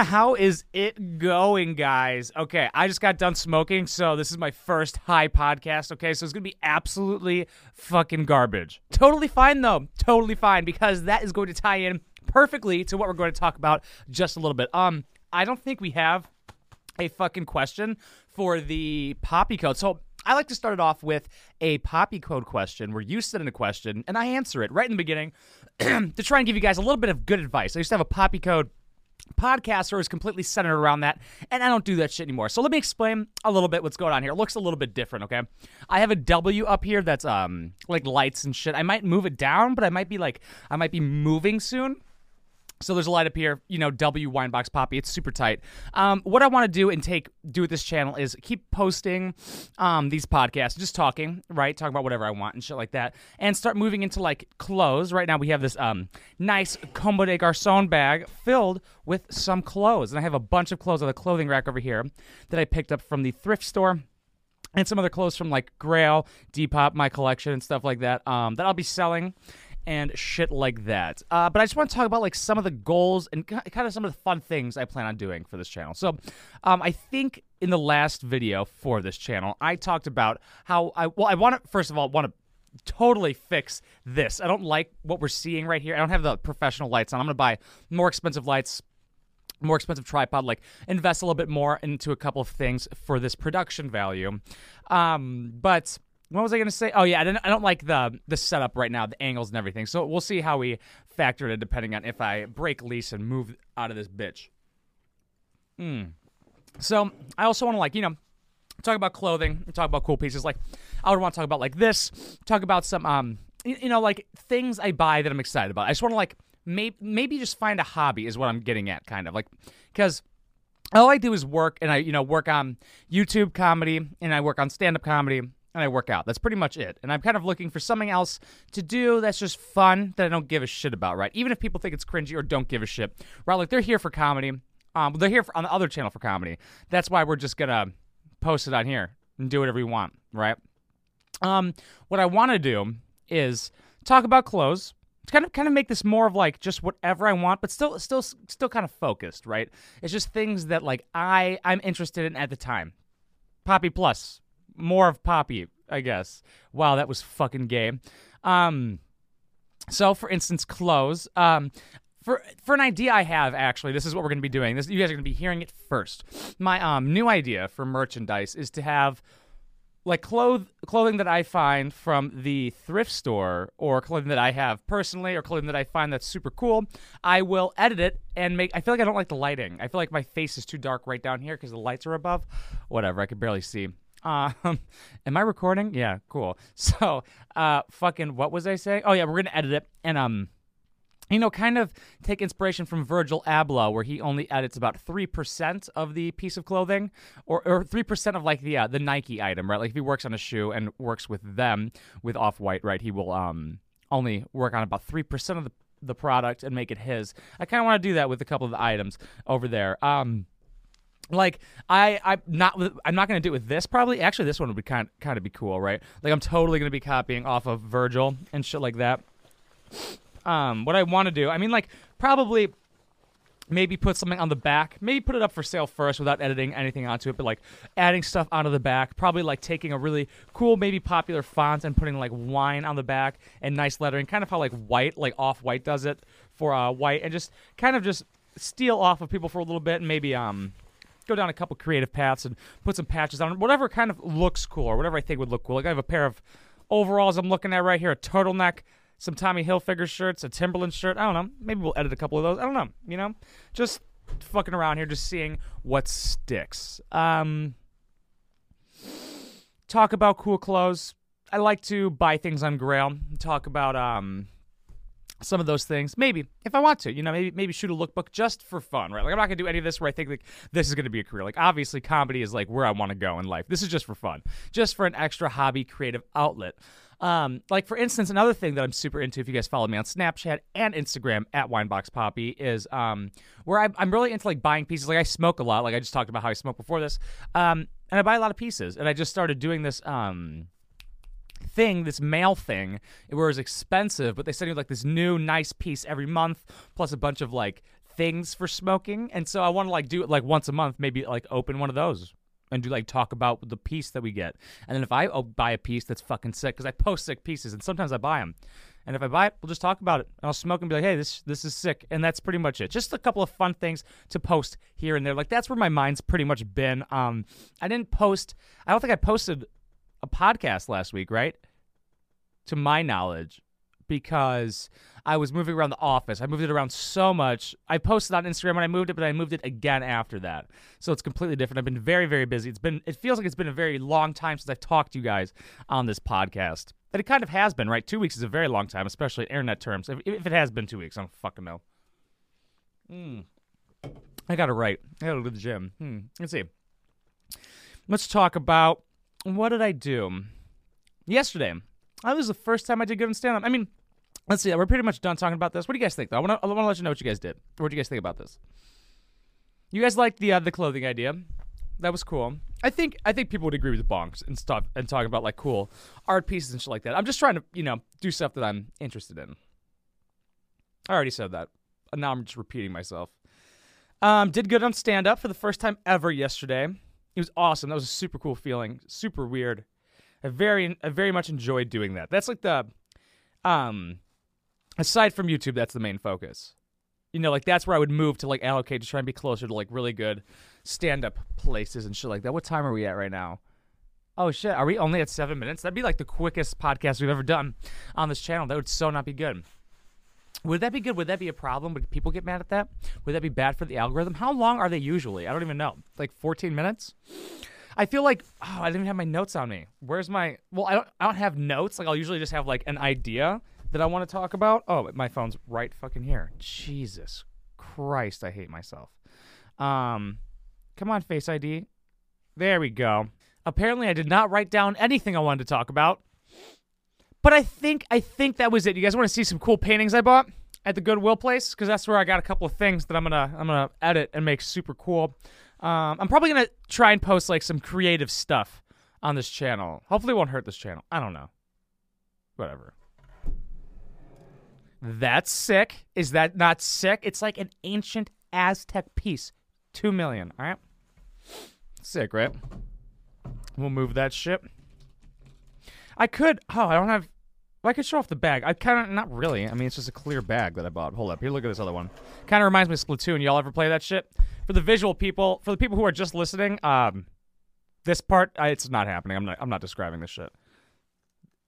How is it going, guys? Okay, I just got done smoking, so this is my first high podcast, okay? So it's going to be absolutely fucking garbage. Totally fine, though. Totally fine, because that is going to tie in perfectly to what we're going to talk about just a little bit. I don't think we have a fucking question for the Poppy Code. So I like to start it off with a Poppy Code question where you send in a question, and I answer it right in the beginning to try and give you guys a little bit of good advice. I used to have a Poppy Code podcast is completely centered around that, and I don't do that shit anymore. So let me explain a little bit what's going on here. It looks a little bit different, okay? I have a W up here that's like lights and shit. I might move it down, but I might be moving soon. So there's a light up here, you know, W Winebox Poppy. It's super tight. What I want to do and do with this channel is keep posting these podcasts, just talking, right? Talking about whatever I want and shit like that, and start moving into like clothes. Right now we have this nice Comme des Garçons bag filled with some clothes, and I have a bunch of clothes on the clothing rack over here that I picked up from the thrift store. And some other clothes from like Grail, Depop, my collection, and stuff like that that I'll be selling and shit like that. But I just want to talk about like some of the goals and kind of some of the fun things I plan on doing for this channel. So I think in the last video for this channel, I talked about how I want to totally fix this. I don't like what we're seeing right here. I don't have the professional lights on. I'm going to buy more expensive lights, more expensive tripod, like invest a little bit more into a couple of things for this production value. But what was I going to say? Oh, yeah, I don't like the setup right now, the angles and everything. So we'll see how we factor it in depending on if I break lease and move out of this bitch. So I also want to, like, you know, talk about clothing, talk about cool pieces. Like, I would want to talk about, like, this, talk about some, you know, like, things I buy that I'm excited about. I just want to, like, maybe just find a hobby is what I'm getting at, kind of, like, because all I do is work, and I, you know, work on YouTube comedy, and I work on stand-up comedy, and I work out. That's pretty much it, and I'm kind of looking for something else to do that's just fun that I don't give a shit about, right? Even if people think it's cringy or don't give a shit, right? Like, they're here for comedy. They're here on the other channel for comedy. That's why we're just gonna post it on here and do whatever we want, right? What I want to do is talk about clothes. Kind of make this more of like just whatever I want, but still kind of focused, right? It's just things that like I'm interested in at the time. Poppy Plus, more of Poppy, I guess. Wow, that was fucking gay. So for instance, clothes. For an idea I have, actually, this is what we're gonna be doing. This, you guys are gonna be hearing it first. My new idea for merchandise is to have like clothing that I find from the thrift store, or clothing that I have personally, or clothing that I find that's super cool. I will edit it and make... I feel like I don't like the lighting. I feel like my face is too dark right down here because the lights are above. Whatever, I can barely see. Am I recording? Yeah, cool. So, fucking what was I saying? Oh yeah, we're gonna edit it and you know, kind of take inspiration from Virgil Abloh, where he only edits about 3% of the piece of clothing, or 3% of like the Nike item, right? Like if he works on a shoe and works with them, with Off-White, right? He will only work on about 3% of the product and make it his. I kind of want to do that with a couple of the items over there. Like I'm not gonna do it with this probably. Actually, this one would be kind of be cool, right? Like I'm totally gonna be copying off of Virgil and shit like that. What I want to do, I mean, like, probably maybe put something on the back, maybe put it up for sale first without editing anything onto it, but, like, adding stuff onto the back, probably, like, taking a really cool, maybe popular font and putting, like, wine on the back and nice lettering, kind of how, like, white, like, Off-White does it for, white, and just kind of just steal off of people for a little bit and maybe, go down a couple creative paths and put some patches on, whatever kind of looks cool or whatever I think would look cool. Like, I have a pair of overalls I'm looking at right here, a turtleneck, some Tommy Hilfiger shirts, a Timberland shirt. I don't know. Maybe we'll edit a couple of those. I don't know. You know? Just fucking around here, just seeing what sticks. Talk about cool clothes. I like to buy things on Grail. Talk about some of those things. Maybe, if I want to. You know, maybe shoot a lookbook just for fun, right? Like, I'm not going to do any of this where I think, like, this is going to be a career. Like, obviously, comedy is, like, where I want to go in life. This is just for fun. Just for an extra hobby creative outlet. Like, for instance, another thing that I'm super into, if you guys follow me on Snapchat and Instagram, at WineboxPoppy, is where I'm really into, like, buying pieces. Like, I smoke a lot. Like, I just talked about how I smoked before this. And I buy a lot of pieces. And I just started doing this thing, this mail thing, where it was expensive, but they sent you, like, this new nice piece every month, plus a bunch of, like, things for smoking, and so I want to like do it like once a month, maybe like open one of those and do like talk about the piece that we get. And then if I buy a piece that's fucking sick, because I post sick pieces and sometimes I buy them, and if I buy it, we'll just talk about it and I'll smoke and be like, hey, this is sick. And that's pretty much it. Just a couple of fun things to post here and there. Like that's where my mind's pretty much been. I didn't post, I don't think I posted a podcast last week, right? To my knowledge, because I was moving around the office. I moved it around so much. I posted on Instagram when I moved it, but I moved it again after that. So it's completely different. I've been very, very busy. It feels like it's been a very long time since I've talked to you guys on this podcast. But it kind of has been, right? 2 weeks is a very long time, especially in internet terms. If it has been 2 weeks, I don't fucking know. I got it right. I got to go to the gym. Let's see. Let's talk about, what did I do? Yesterday, that was the first time I did good in stand-up. I mean, let's see. We're pretty much done talking about this. What do you guys think, though? I want to let you know what you guys did. What do you guys think about this? You guys liked the clothing idea. That was cool. I think people would agree with the bonks and stuff and talking about, like, cool art pieces and shit like that. I'm just trying to, you know, do stuff that I'm interested in. I already said that. And now I'm just repeating myself. Did good on stand-up for the first time ever yesterday. It was awesome. That was a super cool feeling. Super weird. I very much enjoyed doing that. That's like the... aside from YouTube, that's the main focus. You know, like, that's where I would move to, like, allocate to try and be closer to, like, really good stand-up places and shit like that. What time are we at right now? Oh, shit. Are we only at 7 minutes? That'd be, like, the quickest podcast we've ever done on this channel. That would so not be good. Would that be good? Would that be a problem? Would people get mad at that? Would that be bad for the algorithm? How long are they usually? I don't even know. Like, 14 minutes? I feel like, oh, I didn't even have my notes on me. Where's my, well, I don't have notes. Like, I'll usually just have, like, an idea that I want to talk about. Oh, my phone's right fucking here. Jesus Christ, I hate myself. Come on, Face ID. There we go. Apparently, I did not write down anything I wanted to talk about. But I think that was it. You guys want to see some cool paintings I bought at the Goodwill place? Because that's where I got a couple of things that I'm gonna edit and make super cool. I'm probably gonna try and post like some creative stuff on this channel. Hopefully, it won't hurt this channel. I don't know. Whatever. That's sick. Is that not sick? It's like an ancient Aztec piece. 2 million, all right? Sick, right? We'll move that shit. I could... Oh, I don't have... Well, I could show off the bag. I kind of... Not really. I mean, it's just a clear bag that I bought. Hold up. Here, look at this other one. Kind of reminds me of Splatoon. Y'all ever play that shit? For the visual people, for the people who are just listening, this part, it's not happening. I'm not describing this shit.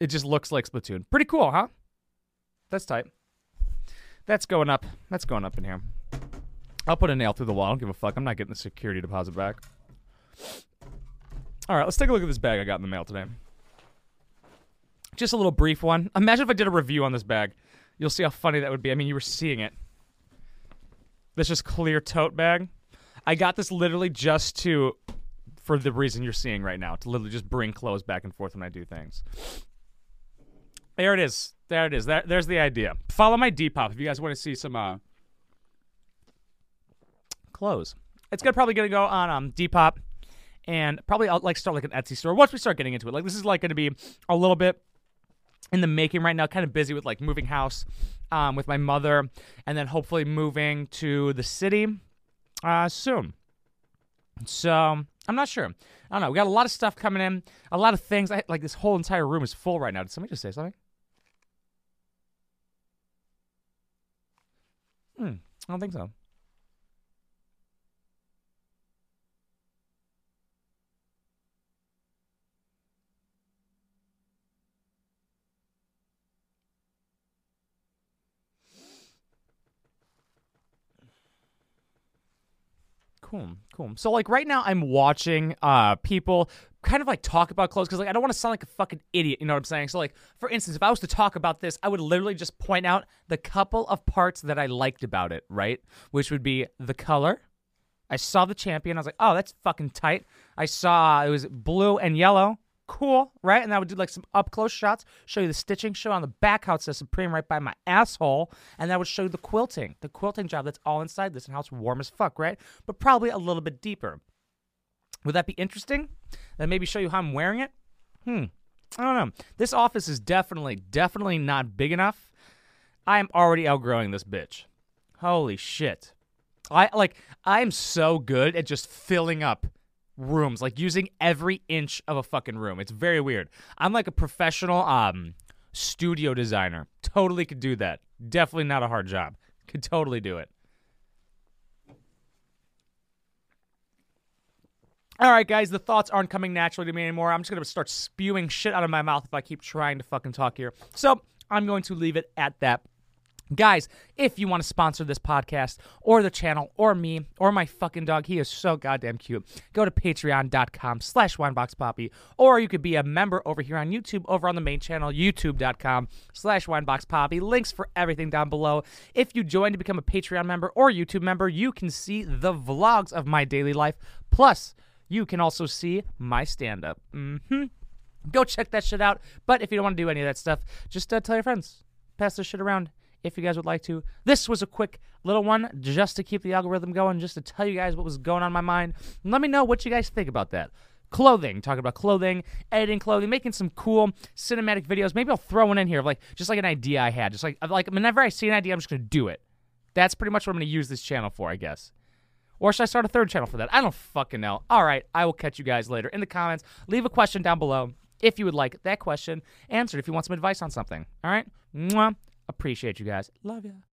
It just looks like Splatoon. Pretty cool, huh? That's tight. That's going up. That's going up in here. I'll put a nail through the wall. I don't give a fuck. I'm not getting the security deposit back. All right, let's take a look at this bag I got in the mail today. Just a little brief one. Imagine if I did a review on this bag. You'll see how funny that would be. I mean, you were seeing it. This just clear tote bag. I got this literally just to, for the reason you're seeing right now, to literally just bring clothes back and forth when I do things. There it is. There it is. There's the idea. Follow my Depop if you guys want to see some clothes. It's probably gonna go on Depop, and probably I'll like start like an Etsy store once we start getting into it. Like this is like gonna be a little bit in the making right now. Kind of busy with like moving house with my mother, and then hopefully moving to the city soon. So. I'm not sure. I don't know. We got a lot of stuff coming in. A lot of things. Like, this whole entire room is full right now. Did somebody just say something? I don't think so. Cool. So, like, right now I'm watching people kind of, like, talk about clothes because, like, I don't want to sound like a fucking idiot, you know what I'm saying? So, like, for instance, if I was to talk about this, I would literally just point out the couple of parts that I liked about it, right? Which would be the color. I saw the Champion. I was like, oh, that's fucking tight. I saw it was blue and yellow. Cool, right? And I would do, like, some up-close shots, show you the stitching, show on the back how it says Supreme right by my asshole, and that would show you the quilting job that's all inside this and how it's warm as fuck, right? But probably a little bit deeper. Would that be interesting? Then maybe show you how I'm wearing it? I don't know. This office is definitely not big enough. I am already outgrowing this bitch. Holy shit. I'm so good at just filling up rooms, like using every inch of a fucking room. It's very weird. I'm like a professional studio designer. Totally could do that. Definitely not a hard job. Could totally do it. All right, guys, the thoughts aren't coming naturally to me anymore. I'm just going to start spewing shit out of my mouth if I keep trying to fucking talk here. So I'm going to leave it at that. Guys, if you want to sponsor this podcast or the channel or me or my fucking dog, he is so goddamn cute, go to patreon.com/wineboxpoppy, or you could be a member over here on YouTube, over on the main channel, youtube.com/wineboxpoppy. Links for everything down below. If you join to become a Patreon member or YouTube member, you can see the vlogs of my daily life. Plus, you can also see my stand-up. Go check that shit out. But if you don't want to do any of that stuff, just tell your friends. Pass this shit around if you guys would like to. This was a quick little one just to keep the algorithm going, just to tell you guys what was going on in my mind. Let me know what you guys think about that. Clothing, talking about clothing, editing clothing, making some cool cinematic videos. Maybe I'll throw one in here of just an idea I had. Just like whenever I see an idea, I'm just going to do it. That's pretty much what I'm going to use this channel for, I guess. Or should I start a third channel for that? I don't fucking know. All right, I will catch you guys later. In the comments, leave a question down below if you would like that question answered, if you want some advice on something. All right? Mwah. Appreciate you guys. Love ya.